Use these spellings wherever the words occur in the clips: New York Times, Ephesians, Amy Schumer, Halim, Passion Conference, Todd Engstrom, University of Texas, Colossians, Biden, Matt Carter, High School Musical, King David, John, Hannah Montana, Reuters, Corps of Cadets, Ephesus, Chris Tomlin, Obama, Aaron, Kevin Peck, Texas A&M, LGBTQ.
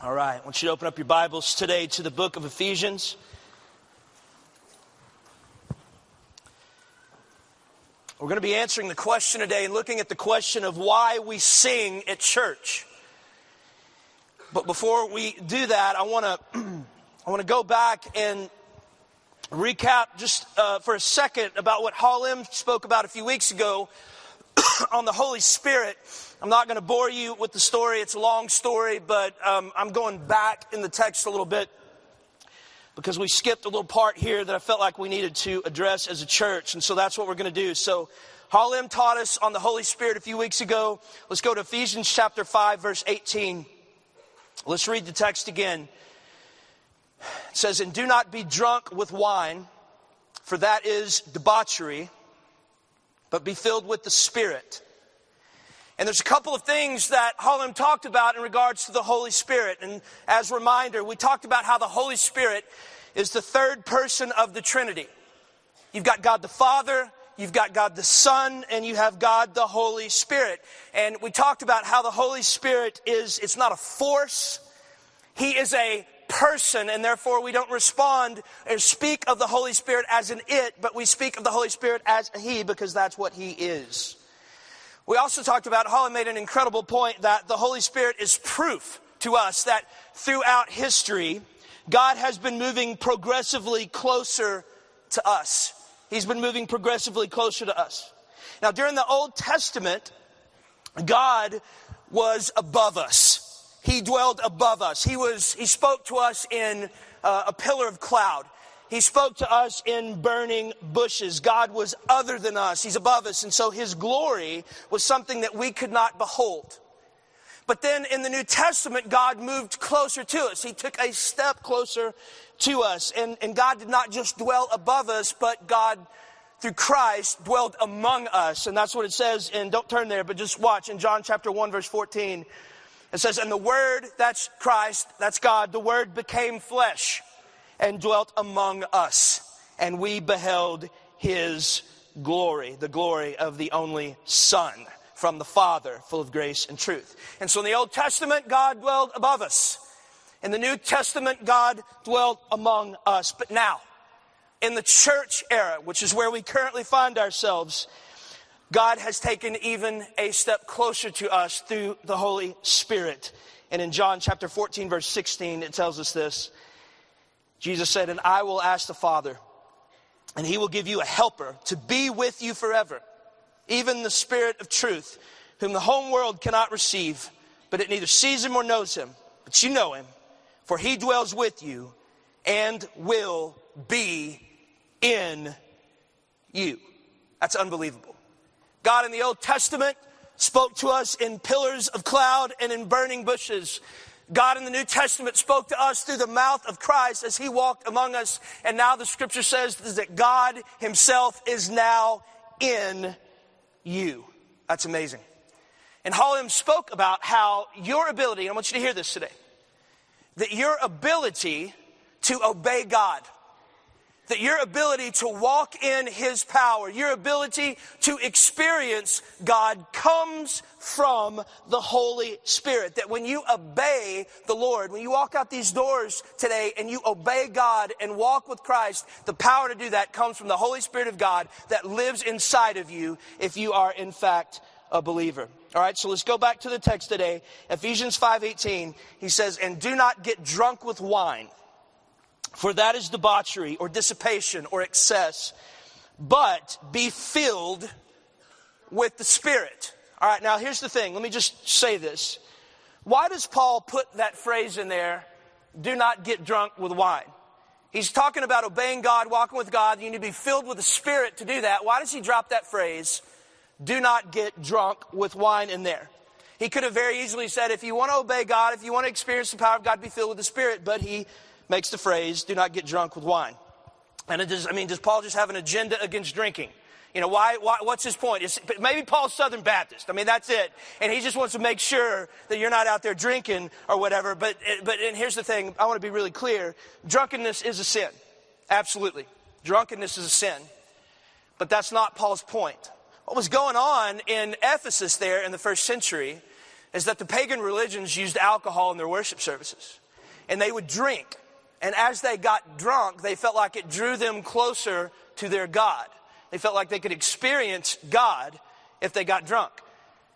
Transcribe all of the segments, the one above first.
All right, I want you to open up your Bibles today to the book of Ephesians. We're going to be answering the question today and looking at the question of why we sing at church. But before we do that, I want to go back and recap just for a second about what Halim spoke about a few weeks ago on the Holy Spirit. I'm not going to bore you with the story. It's a long story, but I'm going back in the text a little bit because we skipped a little part here that I felt like we needed to address as a church, and so that's what we're going to do. So Halim taught us on the Holy Spirit a few weeks ago. Let's go to Ephesians chapter 5, verse 18. Let's read the text again. It says, "And do not be drunk with wine, for that is debauchery, but be filled with the Spirit." And there's a couple of things that Halim talked about in regards to the Holy Spirit. And as a reminder, we talked about how the Holy Spirit is the third person of the Trinity. You've got God the Father, you've got God the Son, and you have God the Holy Spirit. And we talked about how the Holy Spirit is, it's not a force. He is a person, and therefore we don't respond or speak of the Holy Spirit as an it, but we speak of the Holy Spirit as a he, because that's what he is. We also talked about, Holly made an incredible point that the Holy Spirit is proof to us that throughout history, God has been moving progressively closer to us. He's been moving progressively closer to us. Now, during the Old Testament, God was above us. He dwelled above us. He spoke to us in a pillar of cloud. He spoke to us in burning bushes. God was other than us. He's above us. And so his glory was something that we could not behold. But then in the New Testament, God moved closer to us. He took a step closer to us. And God did not just dwell above us, but God, through Christ, dwelled among us. And that's what it says. And don't turn there, but just watch. In John chapter 1, verse 14, it says, "And the Word," that's Christ, that's God, "the Word became flesh and dwelt among us, and we beheld his glory, the glory of the only Son from the Father, full of grace and truth." And so in the Old Testament, God dwelled above us. In the New Testament, God dwelt among us. But now, in the church era, which is where we currently find ourselves, God has taken even a step closer to us through the Holy Spirit. And in John chapter 14, verse 16, it tells us this. Jesus said, "And I will ask the Father, and he will give you a helper to be with you forever, even the Spirit of truth, whom the whole world cannot receive, but it neither sees him or knows him. But you know him, for he dwells with you and will be in you." That's unbelievable. God in the Old Testament spoke to us in pillars of cloud and in burning bushes. God in the New Testament spoke to us through the mouth of Christ as he walked among us. And now the scripture says that God himself is now in you. That's amazing. And Halim spoke about how your ability, and I want you to hear this today, that your ability to obey God, that your ability to walk in his power, your ability to experience God comes from the Holy Spirit. That when you obey the Lord, when you walk out these doors today and you obey God and walk with Christ, the power to do that comes from the Holy Spirit of God that lives inside of you if you are in fact a believer. All right, so let's go back to the text today. Ephesians 5:18, he says, "And do not get drunk with wine, for that is debauchery," or dissipation, or excess, "but be filled with the Spirit." All right, now here's the thing. Let me just say this. Why does Paul put that phrase in there, "do not get drunk with wine"? He's talking about obeying God, walking with God. You need to be filled with the Spirit to do that. Why does he drop that phrase, "do not get drunk with wine" in there? He could have very easily said, if you want to obey God, if you want to experience the power of God, be filled with the Spirit. But he makes the phrase, "do not get drunk with wine." And does Paul just have an agenda against drinking? You know, why what's his point? Maybe Paul's Southern Baptist. That's it. And he just wants to make sure that you're not out there drinking or whatever. But here's the thing. I want to be really clear. Drunkenness is a sin. Absolutely. Drunkenness is a sin. But that's not Paul's point. What was going on in Ephesus there in the first century is that the pagan religions used alcohol in their worship services. And they would drink. And as they got drunk, they felt like it drew them closer to their God. They felt like they could experience God if they got drunk.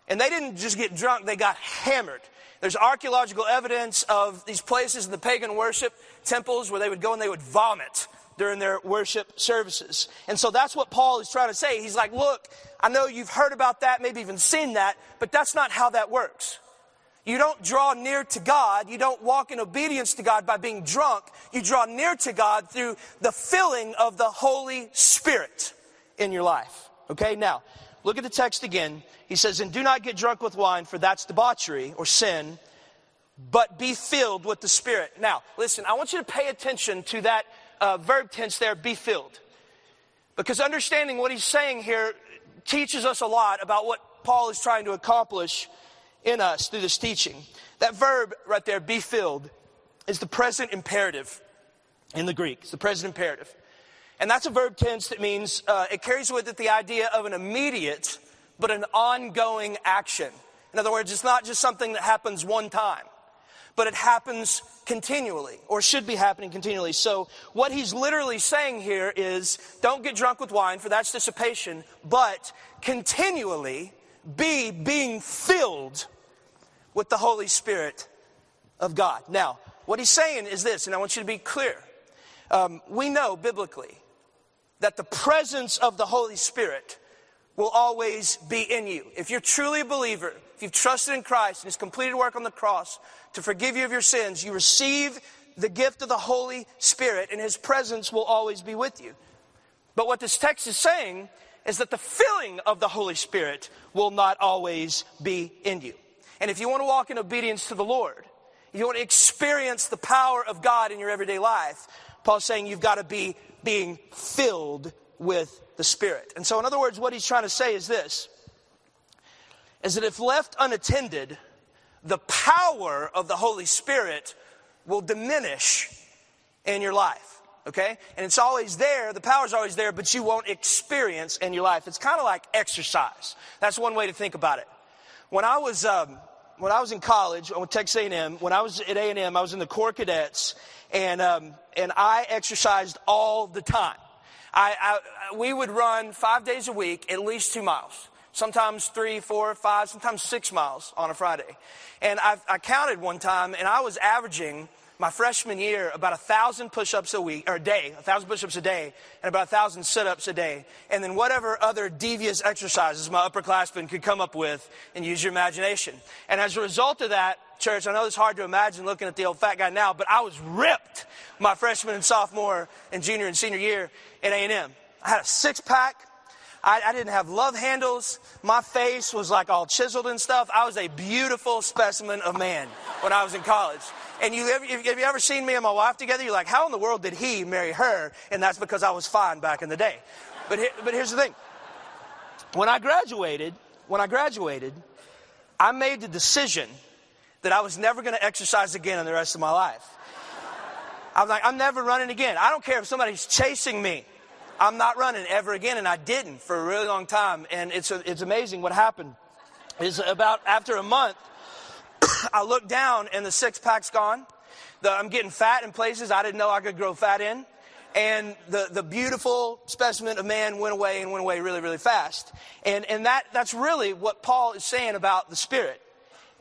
And they didn't just get drunk, they got hammered. There's archaeological evidence of these places in the pagan worship temples where they would go and they would vomit during their worship services. And so that's what Paul is trying to say. He's like, look, I know you've heard about that, maybe even seen that, but that's not how that works. You don't draw near to God. You don't walk in obedience to God by being drunk. You draw near to God through the filling of the Holy Spirit in your life. Okay, now, look at the text again. He says, and do not get drunk with wine, for that's debauchery or sin, but be filled with the Spirit. Now, listen, I want you to pay attention to that verb tense there, be filled. Because understanding what he's saying here teaches us a lot about what Paul is trying to accomplish in us through this teaching. That verb right there, be filled, is the present imperative in the Greek. It's the present imperative. And that's a verb tense that means it carries with it the idea of an immediate but an ongoing action. In other words, it's not just something that happens one time, but it happens continually, or should be happening continually. So what he's literally saying here is, don't get drunk with wine, for that's dissipation, but continually be being filled with the Holy Spirit of God. Now, what he's saying is this, and I want you to be clear. We know biblically that the presence of the Holy Spirit will always be in you. If you're truly a believer, if you've trusted in Christ and His completed work on the cross to forgive you of your sins, you receive the gift of the Holy Spirit, and His presence will always be with you. But what this text is saying is that the filling of the Holy Spirit will not always be in you. And if you want to walk in obedience to the Lord, if you want to experience the power of God in your everyday life, Paul's saying you've got to be being filled with the Spirit. And so in other words, what he's trying to say is this, is that if left unattended, the power of the Holy Spirit will diminish in your life, okay? And it's always there, the power's always there, but you won't experience in your life. It's kind of like exercise. That's one way to think about it. When I was in college, I went to Texas A&M. When I was at A&M, I was in the Corps of Cadets, and I exercised all the time. We would run 5 days a week, at least 2 miles, sometimes 3, 4, 5, sometimes 6 miles on a Friday. And I counted one time, and I was averaging my freshman year about 1,000 push-ups a day, 1,000 push-ups a day, and about 1,000 sit-ups a day, and then whatever other devious exercises my upperclassmen could come up with, and use your imagination. And as a result of that, church, I know it's hard to imagine looking at the old fat guy now, but I was ripped my freshman and sophomore and junior and senior year at A&M. I had a six-pack. I didn't have love handles. My face was like all chiseled and stuff. I was a beautiful specimen of man when I was in college. And have you ever seen me and my wife together? You're like, how in the world did he marry her? And that's because I was fine back in the day. But here's the thing. When I graduated, I made the decision that I was never going to exercise again in the rest of my life. I was like, I'm never running again. I don't care if somebody's chasing me. I'm not running ever again, and I didn't for a really long time. And it's amazing what happened. Is about after a month, I looked down, and the six-pack's gone. I'm getting fat in places I didn't know I could grow fat in. And the beautiful specimen of man went away really, really fast. And that's really what Paul is saying about the Spirit.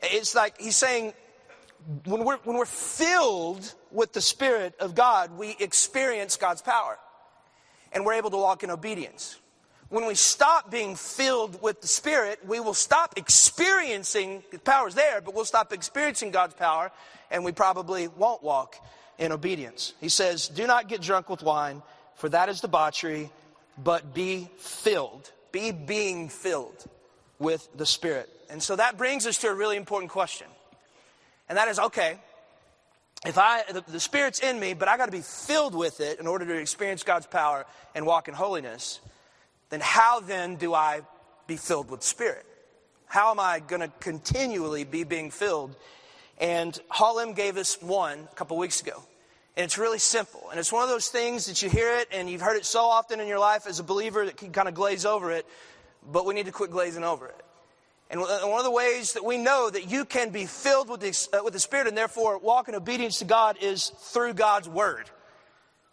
It's like he's saying when we're filled with the Spirit of God, we experience God's power and we're able to walk in obedience. When we stop being filled with the Spirit, we will stop experiencing, the power's there, but we'll stop experiencing God's power and we probably won't walk in obedience. He says, do not get drunk with wine, for that is debauchery, but be filled. Be being filled with the Spirit. And so that brings us to a really important question. And that is, okay, if the Spirit's in me, but I got to be filled with it in order to experience God's power and walk in holiness, then how then do I be filled with Spirit? How am I going to continually be being filled? And Halim gave us one a couple weeks ago. And it's really simple. And it's one of those things that you hear it and you've heard it so often in your life as a believer that can kind of glaze over it, but we need to quit glazing over it. And one of the ways that we know that you can be filled with the Spirit and therefore walk in obedience to God is through God's Word.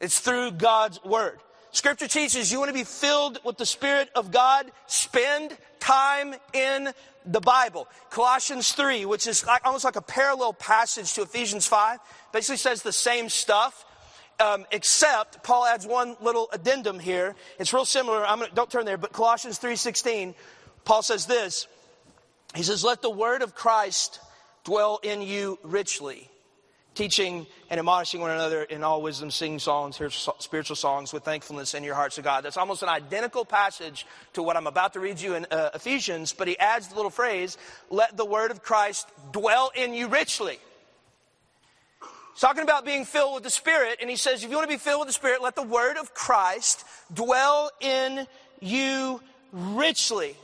It's through God's Word. Scripture teaches you want to be filled with the Spirit of God. Spend time in the Bible. Colossians 3, which is almost like a parallel passage to Ephesians 5, basically says the same stuff, except Paul adds one little addendum here. It's real similar. Don't turn there, but Colossians 3:16, Paul says this. He says, "Let the word of Christ dwell in you richly, teaching and admonishing one another in all wisdom, singing songs, spiritual songs with thankfulness in your hearts to God." That's almost an identical passage to what I'm about to read you in Ephesians, but he adds the little phrase, "Let the word of Christ dwell in you richly." He's talking about being filled with the Spirit, and he says, if you want to be filled with the Spirit, let the word of Christ dwell in you richly.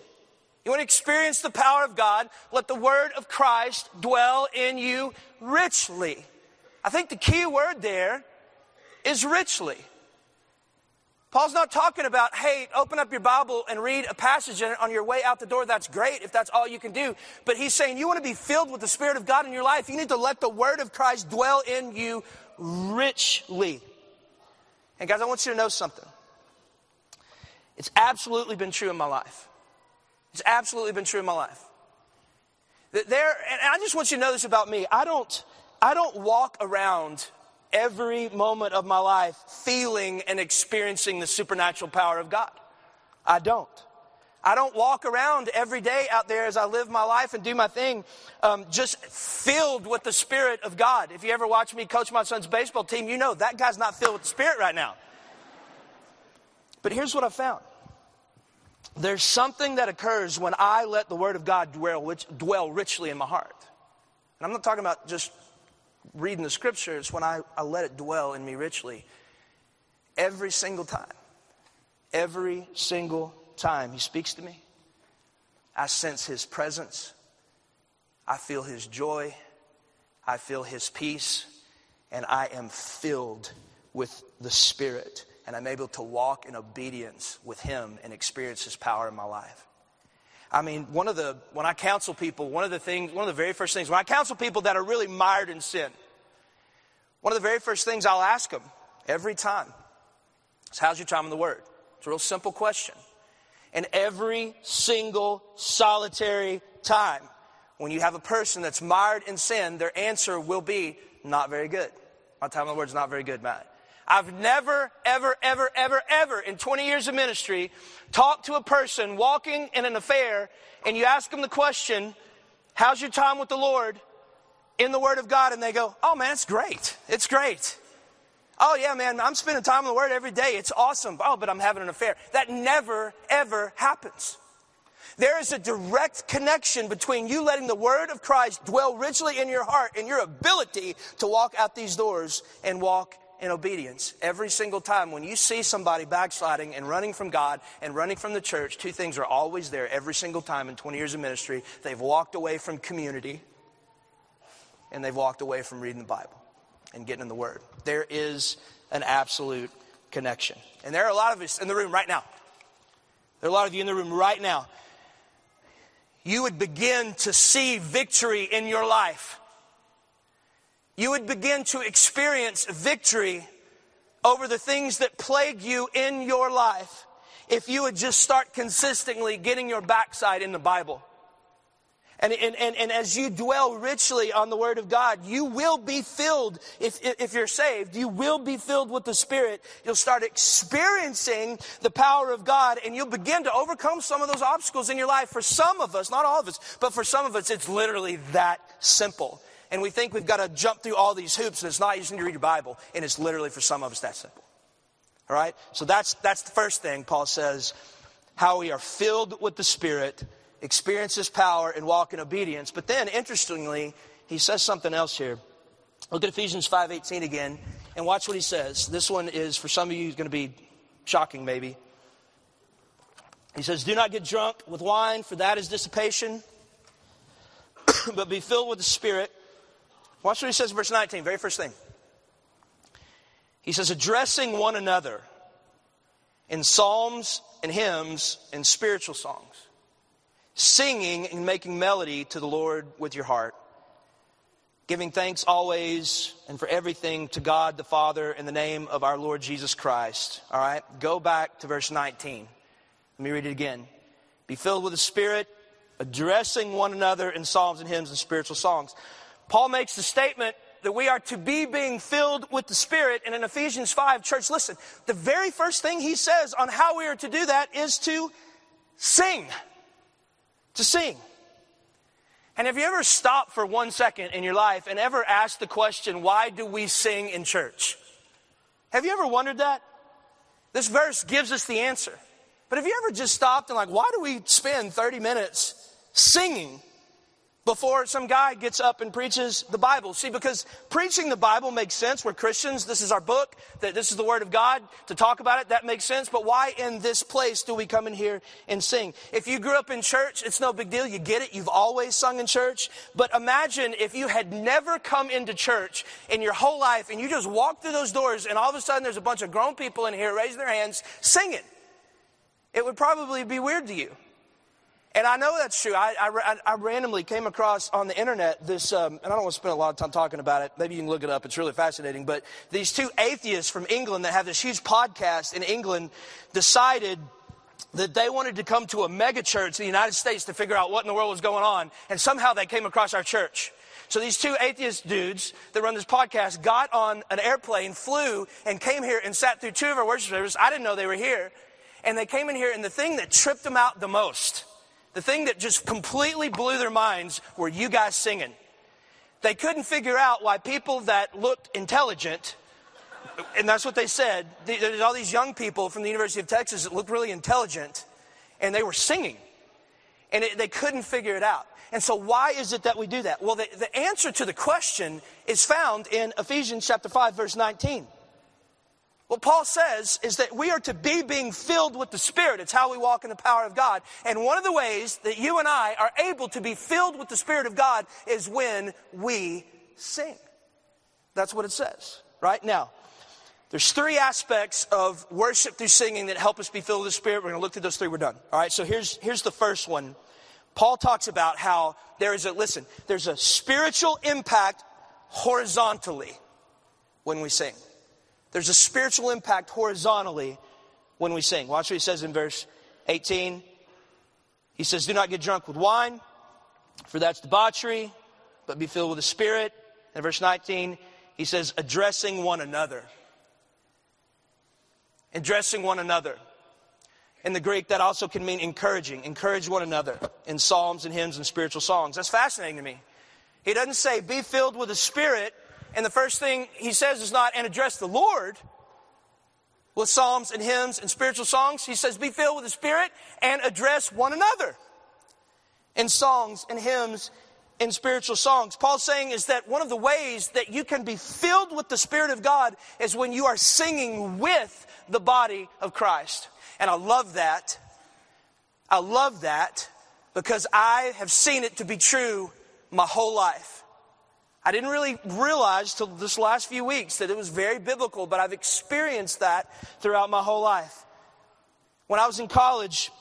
You want to experience the power of God, let the word of Christ dwell in you richly. I think the key word there is richly. Paul's not talking about, hey, open up your Bible and read a passage in it on your way out the door. That's great if that's all you can do. But he's saying you want to be filled with the Spirit of God in your life. You need to let the word of Christ dwell in you richly. And guys, I want you to know something. It's absolutely been true in my life. It's absolutely been true in my life. And I just want you to know this about me. I don't walk around every moment of my life feeling and experiencing the supernatural power of God. I don't walk around every day out there as I live my life and do my thing, just filled with the Spirit of God. If you ever watch me coach my son's baseball team, you know that guy's not filled with the Spirit right now. But here's what I found. There's something that occurs when I let the Word of God dwell richly in my heart. And I'm not talking about just reading the Scriptures. When I let it dwell in me richly, every single time, He speaks to me. I sense His presence. I feel His joy. I feel His peace. And I am filled with the Spirit. And I'm able to walk in obedience with Him and experience His power in my life. I mean, when I counsel people that are really mired in sin, one of the very first things I'll ask them every time is, how's your time in the Word? It's a real simple question. And every single solitary time when you have a person that's mired in sin, their answer will be, not very good. My time in the Word is not very good, Matt. I've never, ever, ever, ever, ever in 20 years of ministry talked to a person walking in an affair and you ask them the question, how's your time with the Lord in the Word of God? And they go, oh man, it's great. It's great. Oh yeah, man, I'm spending time in the Word every day. It's awesome. Oh, but I'm having an affair. That never, ever happens. There is a direct connection between you letting the Word of Christ dwell richly in your heart and your ability to walk out these doors and walk in obedience. Every single time when you see somebody backsliding and running from God and running from the church, two things are always there every single time in 20 years of ministry. They've walked away from community and they've walked away from reading the Bible and getting in the Word. There is an absolute connection. And there are a lot of us in the room right now. There are a lot of you in the room right now. You would begin to see victory in your life. You would begin to experience victory over the things that plague you in your life if you would just start consistently getting your backside in the Bible. And as you dwell richly on the Word of God, you will be filled, if you're saved, you will be filled with the Spirit. You'll start experiencing the power of God, and you'll begin to overcome some of those obstacles in your life. For some of us, not all of us, but for some of us, it's literally that simple. And we think we've got to jump through all these hoops, and it's not. You just need to read your Bible, and it's literally for some of us that simple. All right? So that's the first thing Paul says, how we are filled with the Spirit, experience His power, and walk in obedience. But then, interestingly, he says something else here. Look at Ephesians 5:18 again, and watch what he says. This one is, for some of you, going to be shocking maybe. He says, do not get drunk with wine, for that is dissipation, but be filled with the Spirit. Watch what he says in verse 19, very first thing. He says, addressing one another in psalms and hymns and spiritual songs, singing and making melody to the Lord with your heart, giving thanks always and for everything to God the Father in the name of our Lord Jesus Christ. All right, go back to verse 19. Let me read it again. Be filled with the Spirit, addressing one another in psalms and hymns and spiritual songs. Paul makes the statement that we are to be being filled with the Spirit. And in Ephesians 5, church, listen, the very first thing he says on how we are to do that is to sing. To sing. And have you ever stopped for 1 second in your life and ever asked the question, why do we sing in church? Have you ever wondered that? This verse gives us the answer. But have you ever just stopped and like, why do we spend 30 minutes singing before some guy gets up and preaches the Bible? See, because preaching the Bible makes sense. We're Christians. This is our book. This is the Word of God. To talk about it, that makes sense. But why in this place do we come in here and sing? If you grew up in church, it's no big deal. You get it. You've always sung in church. But imagine if you had never come into church in your whole life and you just walked through those doors and all of a sudden there's a bunch of grown people in here raising their hands singing. It would probably be weird to you. And I know that's true. I randomly came across on the internet this, and I don't want to spend a lot of time talking about it. Maybe you can look it up. It's really fascinating. But these two atheists from England that have this huge podcast in England decided that they wanted to come to a mega church in the United States to figure out what in the world was going on. And somehow they came across our church. So these two atheist dudes that run this podcast got on an airplane, flew, and came here and sat through two of our worship services. I didn't know they were here. And they came in here, and the thing that tripped them out the most, the thing that just completely blew their minds, were you guys singing. They couldn't figure out why people that looked intelligent, and that's what they said, there's all these young people from the University of Texas that looked really intelligent, and they were singing. And they couldn't figure it out. And so why is it that we do that? Well, the answer to the question is found in Ephesians chapter 5, verse 19. What Paul says is that we are to be being filled with the Spirit. It's how we walk in the power of God. And one of the ways that you and I are able to be filled with the Spirit of God is when we sing. That's what it says, right? Now, there's three aspects of worship through singing that help us be filled with the Spirit. We're going to look through those three. We're done. All right, so here's the first one. Paul talks about how there's a spiritual impact horizontally when we sing. There's a spiritual impact horizontally when we sing. Watch what he says in verse 18. He says, do not get drunk with wine, for that's debauchery, but be filled with the Spirit. And verse 19, he says, addressing one another. Addressing one another. In the Greek, that also can mean encouraging. Encourage one another in psalms and hymns and spiritual songs. That's fascinating to me. He doesn't say, be filled with the Spirit. And the first thing he says is not, and address the Lord with psalms and hymns and spiritual songs. He says, be filled with the Spirit and address one another in songs and hymns and spiritual songs. Paul's saying is that one of the ways that you can be filled with the Spirit of God is when you are singing with the body of Christ. And I love that. I love that because I have seen it to be true my whole life. I didn't really realize till this last few weeks that it was very biblical, but I've experienced that throughout my whole life. When I was in college,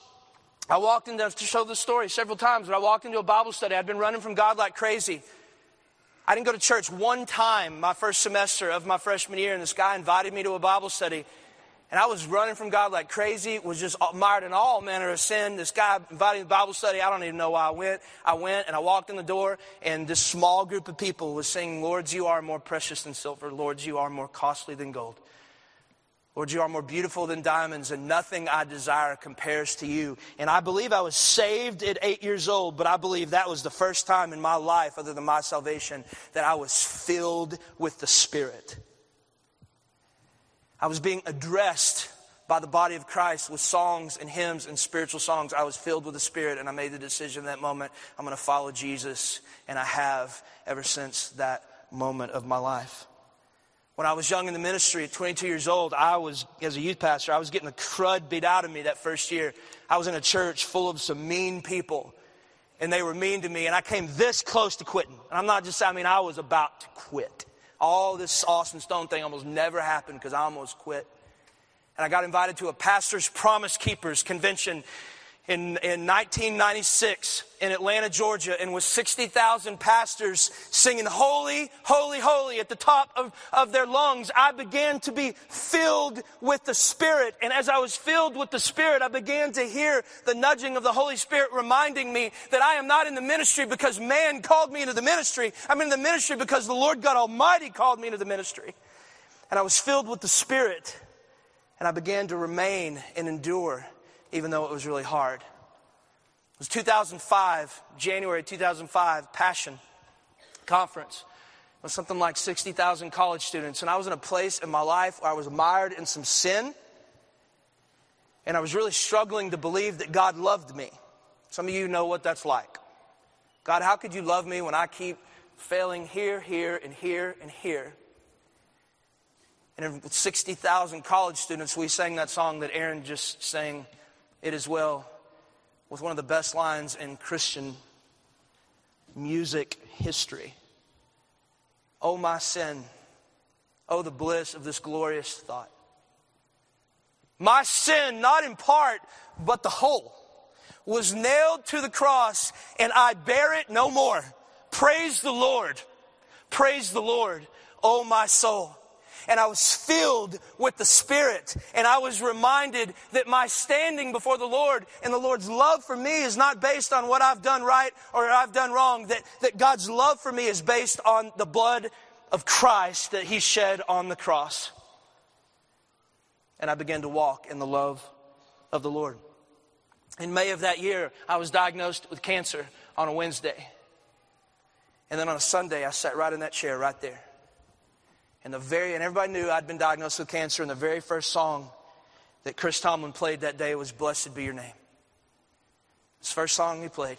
I walked into, I've told this story several times, but I walked into a Bible study. I'd been running from God like crazy. I didn't go to church one time my first semester of my freshman year, and this guy invited me to a Bible study. And I was running from God like crazy, was just mired in all manner of sin. This guy invited me to Bible study. I don't even know why I went. I went and I walked in the door, and this small group of people was singing, Lord, you are more precious than silver. Lord, you are more costly than gold. Lord, you are more beautiful than diamonds, and nothing I desire compares to you. And I believe I was saved at 8 years old, but I believe that was the first time in my life, other than my salvation, that I was filled with the Spirit. I was being addressed by the body of Christ with songs and hymns and spiritual songs. I was filled with the Spirit, and I made the decision that moment, I'm going to follow Jesus, and I have ever since that moment of my life. When I was young in the ministry, at 22 years old, I was, as a youth pastor, I was getting the crud beat out of me that first year. I was in a church full of some mean people, and they were mean to me, and I came this close to quitting. And I'm not just, I was about to quit. All this Austin Stone thing almost never happened because I almost quit. And I got invited to a pastor's Promise Keepers convention in 1996 in Atlanta, Georgia, and with 60,000 pastors singing holy, holy, holy at the top of their lungs, I began to be filled with the Spirit. And as I was filled with the Spirit, I began to hear the nudging of the Holy Spirit reminding me that I am not in the ministry because man called me into the ministry. I'm in the ministry because the Lord God Almighty called me into the ministry. And I was filled with the Spirit, and I began to remain and endure, even though it was really hard. It was 2005, January 2005, Passion Conference. It was something like 60,000 college students. And I was in a place in my life where I was mired in some sin. And I was really struggling to believe that God loved me. Some of you know what that's like. God, how could you love me when I keep failing here, here, and here, and here? And with 60,000 college students, we sang that song that Aaron just sang, "It Is Well," with one of the best lines in Christian music history. Oh, my sin. Oh, the bliss of this glorious thought. My sin, not in part, but the whole, was nailed to the cross, and I bear it no more. Praise the Lord. Praise the Lord, oh, my soul. And I was filled with the Spirit. And I was reminded that my standing before the Lord and the Lord's love for me is not based on what I've done right or I've done wrong. That God's love for me is based on the blood of Christ that He shed on the cross. And I began to walk in the love of the Lord. In May of that year, I was diagnosed with cancer on a Wednesday. And then on a Sunday, I sat right in that chair right there. And everybody knew I'd been diagnosed with cancer, and the very first song that Chris Tomlin played that day was "Blessed Be Your Name." It's the first song he played.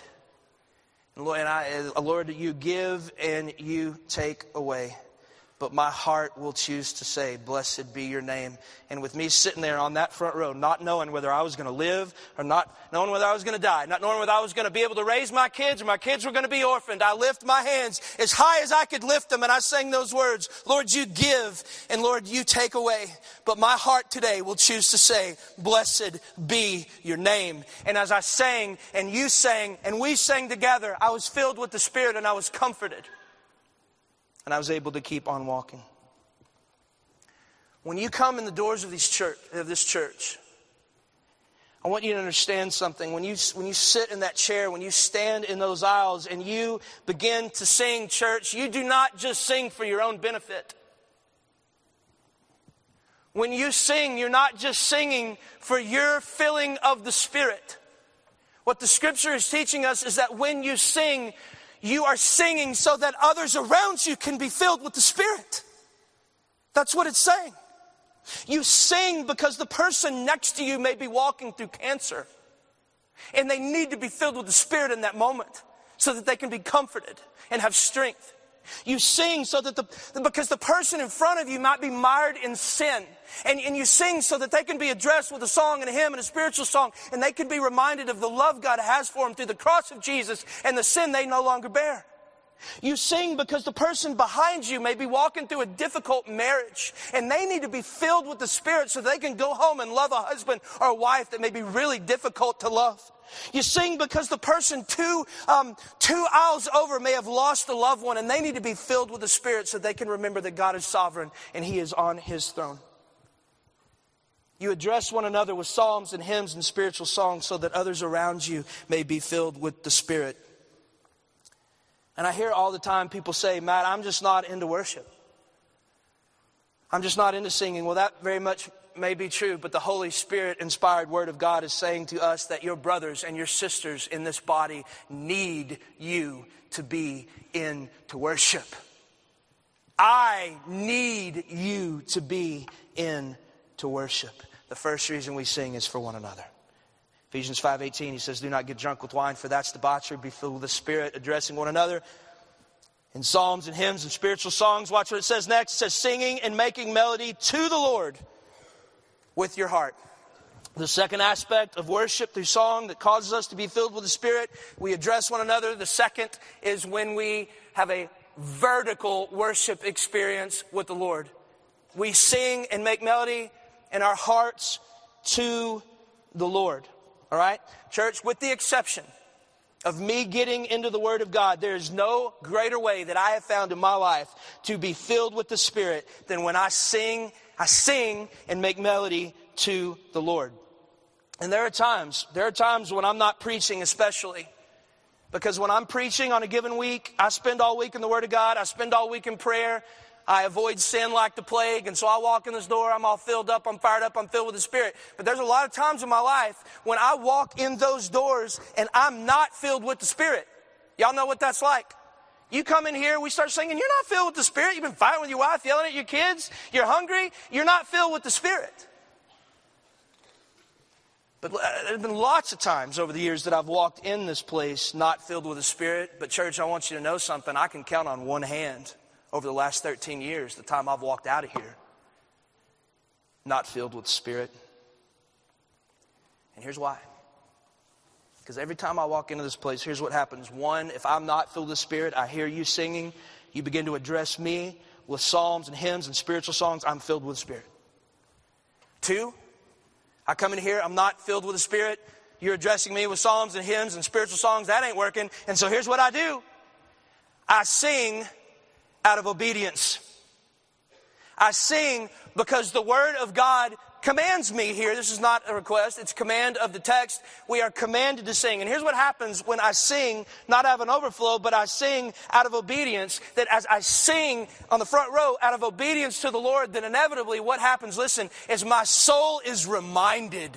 And Lord, you give and you take away, but my heart will choose to say, blessed be your name. And with me sitting there on that front row, not knowing whether I was going to live or not knowing whether I was going to die, not knowing whether I was going to be able to raise my kids or my kids were going to be orphaned, I lift my hands as high as I could lift them. And I sang those words, Lord, you give and Lord, you take away. But my heart today will choose to say, blessed be your name. And as I sang and you sang and we sang together, I was filled with the Spirit and I was comforted. And I was able to keep on walking. When you come in the doors of this church, I want you to understand something. When you sit in that chair, when you stand in those aisles and you begin to sing, church, you do not just sing for your own benefit. When you sing, you're not just singing for your filling of the Spirit. What the Scripture is teaching us is that when you sing, you are singing so that others around you can be filled with the Spirit. That's what it's saying. You sing because the person next to you may be walking through cancer, and they need to be filled with the Spirit in that moment so that they can be comforted and have strength. You sing so that because the person in front of you might be mired in sin. And you sing so that they can be addressed with a song and a hymn and a spiritual song. And they can be reminded of the love God has for them through the cross of Jesus and the sin they no longer bear. You sing because the person behind you may be walking through a difficult marriage. And they need to be filled with the Spirit so they can go home and love a husband or a wife that may be really difficult to love. You sing because the person two aisles over may have lost a loved one, and they need to be filled with the Spirit so they can remember that God is sovereign and He is on His throne. You address one another with psalms and hymns and spiritual songs so that others around you may be filled with the Spirit. And I hear all the time people say, Matt, I'm just not into worship. I'm just not into singing. Well, that very much may be true, but the Holy Spirit-inspired Word of God is saying to us that your brothers and your sisters in this body need you to be into worship. I need you to be into worship. The first reason we sing is for one another. Ephesians 5:18, he says, do not get drunk with wine, for that's debauchery. Be filled with the Spirit, addressing one another in psalms and hymns and spiritual songs. Watch what it says next. It says, singing and making melody to the Lord with your heart. The second aspect of worship through song that causes us to be filled with the Spirit, we address one another. The second is when we have a vertical worship experience with the Lord. We sing and make melody in our hearts to the Lord. All right? Church, with the exception of me getting into the Word of God, there is no greater way that I have found in my life to be filled with the Spirit than when I sing and make melody to the Lord. And there are times when I'm not preaching especially, because when I'm preaching on a given week, I spend all week in the Word of God, I spend all week in prayer, I avoid sin like the plague, and so I walk in this door, I'm all filled up, I'm fired up, I'm filled with the Spirit. But there's a lot of times in my life when I walk in those doors and I'm not filled with the Spirit. Y'all know what that's like. You come in here, we start singing, you're not filled with the Spirit. You've been fighting with your wife, yelling at your kids, you're hungry, you're not filled with the Spirit. But there have been lots of times over the years that I've walked in this place not filled with the Spirit. But church, I want you to know something. I can count on one hand over the last 13 years, the time I've walked out of here not filled with the Spirit. And here's why. Because every time I walk into this place, here's what happens. One, if I'm not filled with the Spirit, I hear you singing. You begin to address me with psalms and hymns and spiritual songs. I'm filled with the Spirit. Two, I come in here, I'm not filled with the Spirit. You're addressing me with psalms and hymns and spiritual songs. That ain't working. And so here's what I do. I sing out of obedience. I sing because the Word of God commands me here. This is not a request. It's command of the text. We are commanded to sing. And here's what happens when I sing, not out of an overflow, but I sing out of obedience. That as I sing on the front row out of obedience to the Lord, then inevitably what happens, listen, is my soul is reminded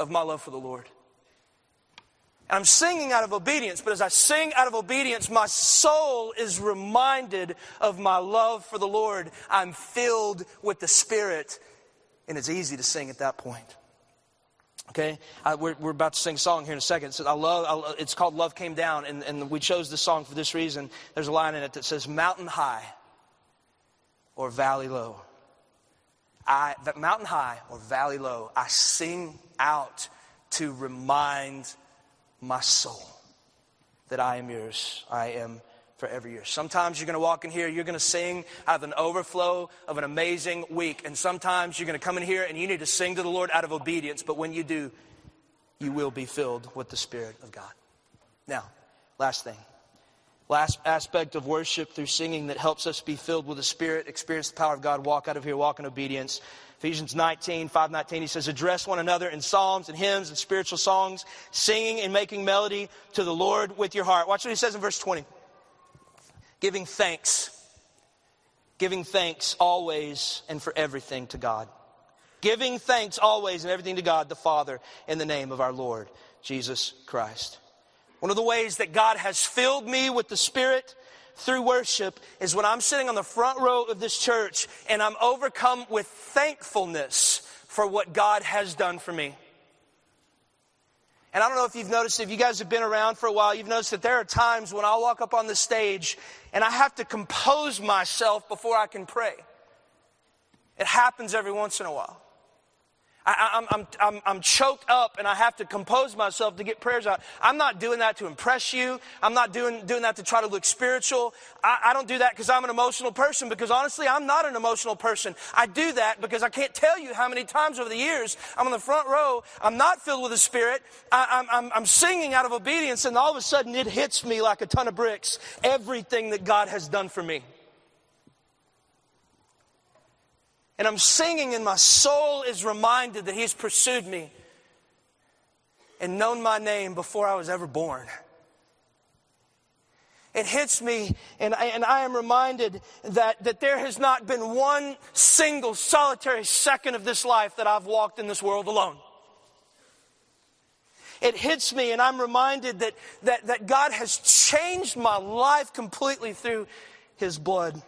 of my love for the Lord. And I'm singing out of obedience, but as I sing out of obedience, my soul is reminded of my love for the Lord. I'm filled with the Spirit, and it's easy to sing at that point. Okay, we're about to sing a song here in a second. It's called Love Came Down, and we chose this song for this reason. There's a line in it that says, mountain high or valley low. Mountain high or valley low, I sing out to remind my soul that I am yours, I am forever yours. Sometimes you're going to walk in here, you're going to sing out of an overflow of an amazing week. And sometimes you're going to come in here and you need to sing to the Lord out of obedience. But when you do, you will be filled with the Spirit of God. Now, last thing. Last aspect of worship through singing that helps us be filled with the Spirit, experience the power of God, walk out of here, walk in obedience. Ephesians 5:19, he says, address one another in psalms and hymns and spiritual songs, singing and making melody to the Lord with your heart. Watch what he says in verse 20. Giving thanks always and for everything to God. Giving thanks always and everything to God the Father in the name of our Lord Jesus Christ. One of the ways that God has filled me with the Spirit through worship is when I'm sitting on the front row of this church and I'm overcome with thankfulness for what God has done for me. And I don't know if you've noticed, if you guys have been around for a while, you've noticed that there are times when I walk up on the stage and I have to compose myself before I can pray. It happens every once in a while. I'm choked up and I have to compose myself to get prayers out. I'm not doing that to impress you. I'm not doing that to try to look spiritual. I don't do that because I'm an emotional person, because honestly, I'm not an emotional person. I do that because I can't tell you how many times over the years I'm on the front row. I'm not filled with the Spirit. I'm singing out of obedience, and all of a sudden it hits me like a ton of bricks. Everything that God has done for me. And I'm singing and my soul is reminded that He's pursued me and known my name before I was ever born. It hits me and I am reminded that there has not been one single solitary second of this life that I've walked in this world alone. It hits me and I'm reminded that God has changed my life completely through His blood.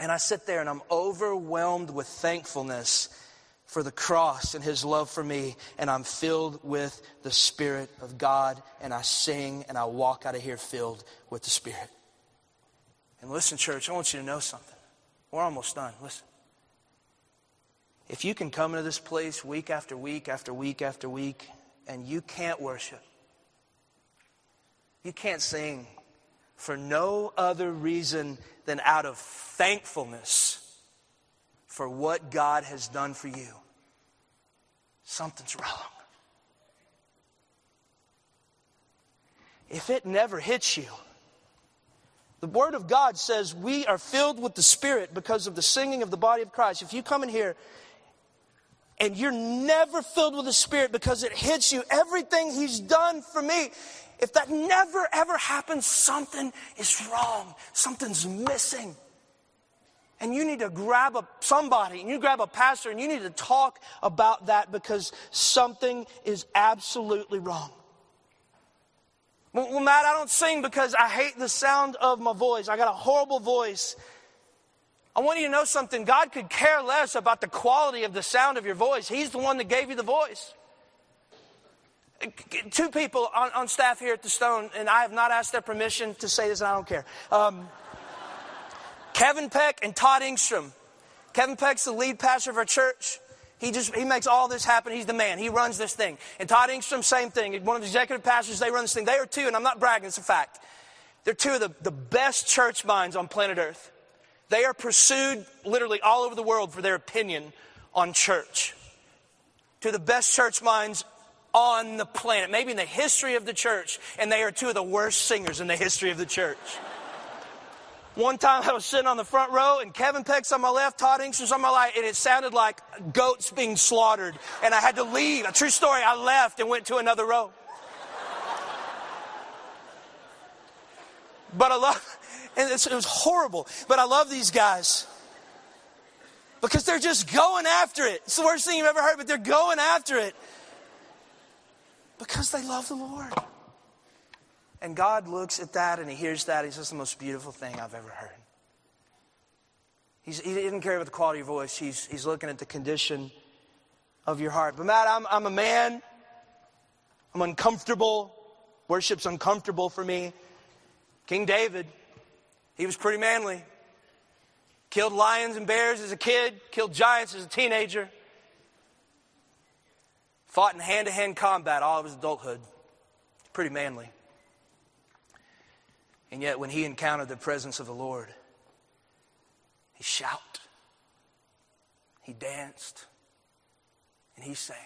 And I sit there and I'm overwhelmed with thankfulness for the cross and His love for me. And I'm filled with the Spirit of God. And I sing and I walk out of here filled with the Spirit. And listen, church, I want you to know something. We're almost done. Listen. If you can come into this place week after week after week after week and you can't worship, you can't sing for no other reason than out of thankfulness for what God has done for you, something's wrong. if it never hits you. The Word of God says we are filled with the Spirit because of the singing of the body of Christ. If you come in here and you're never filled with the Spirit because it hits you, everything He's done for me, if that never, ever happens, something is wrong. Something's missing. And you need to grab somebody, and you grab a pastor, and you need to talk about that because something is absolutely wrong. Well, Matt, I don't sing because I hate the sound of my voice. I got a horrible voice. I want you to know something. God could care less about the quality of the sound of your voice. He's the one that gave you the voice. Two people on staff here at the Stone, and I have not asked their permission to say this, and I don't care. Kevin Peck and Todd Engstrom. Kevin Peck's the lead pastor of our church. He makes all this happen. He's the man. He runs this thing. And Todd Engstrom, same thing. One of the executive pastors, they run this thing. They are two, and I'm not bragging, it's a fact. They're two of the best church minds on planet Earth. They are pursued literally all over the world for their opinion on church. Two of the best church minds on the planet, maybe in the history of the church. And they are two of the worst singers in the history of the church. One time I was sitting on the front row, and Kevin Peck's on my left, Todd Engstrom's on my right, and it sounded like goats being slaughtered. And I had to leave. A true story, I left and went to another row. But I love, and it was horrible, but I love these guys. Because they're just going after it. It's the worst thing you've ever heard, but they're going after it. Because they love the Lord. And God looks at that and He hears that. He says, the most beautiful thing I've ever heard. He didn't care about the quality of your voice. He's looking at the condition of your heart. But Matt, I'm a man. I'm uncomfortable. Worship's uncomfortable for me. King David, he was pretty manly. Killed lions and bears as a kid. Killed giants as a teenager. Fought in hand-to-hand combat all of his adulthood. Pretty manly. And yet when he encountered the presence of the Lord, he shouted, he danced, and he sang.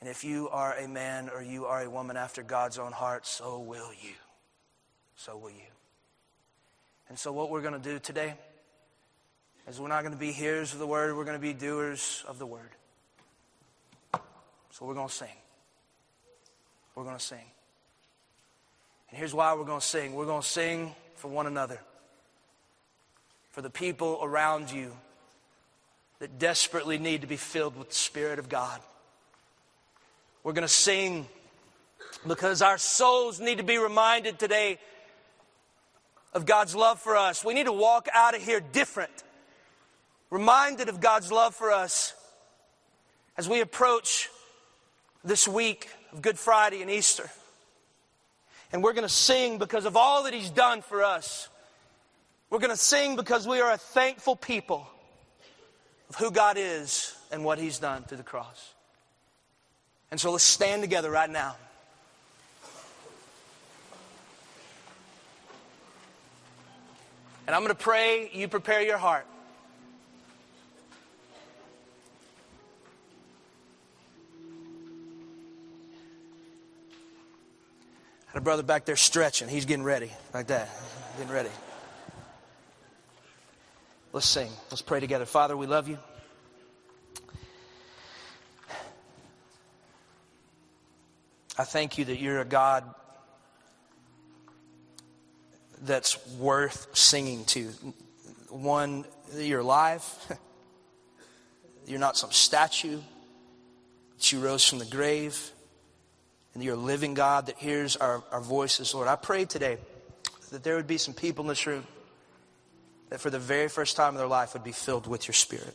And if you are a man or you are a woman after God's own heart, so will you. So will you. And so what we're going to do today is we're not going to be hearers of the word, we're going to be doers of the word. So we're going to sing. We're going to sing. And here's why we're going to sing. We're going to sing for one another, for the people around you that desperately need to be filled with the Spirit of God. We're going to sing because our souls need to be reminded today of God's love for us. We need to walk out of here different, reminded of God's love for us as we approach this week of Good Friday and Easter. And we're going to sing because of all that He's done for us. We're going to sing because we are a thankful people of who God is and what He's done through the cross. And so let's stand together right now. And I'm going to pray you prepare your heart. Had a brother back there stretching. He's getting ready, like that. Getting ready. Let's sing. Let's pray together. Father, we love you. I thank you that you're a God that's worth singing to. One, you're alive. You're not some statue. That you rose from the grave. And you're a living God that hears our voices, Lord. I pray today that there would be some people in this room that for the very first time in their life would be filled with your Spirit.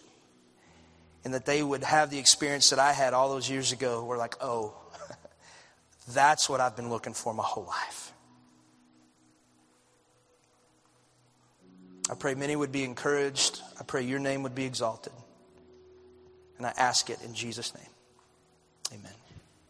And that they would have the experience that I had all those years ago where like, oh, that's what I've been looking for my whole life. I pray many would be encouraged. I pray your name would be exalted. And I ask it in Jesus' name.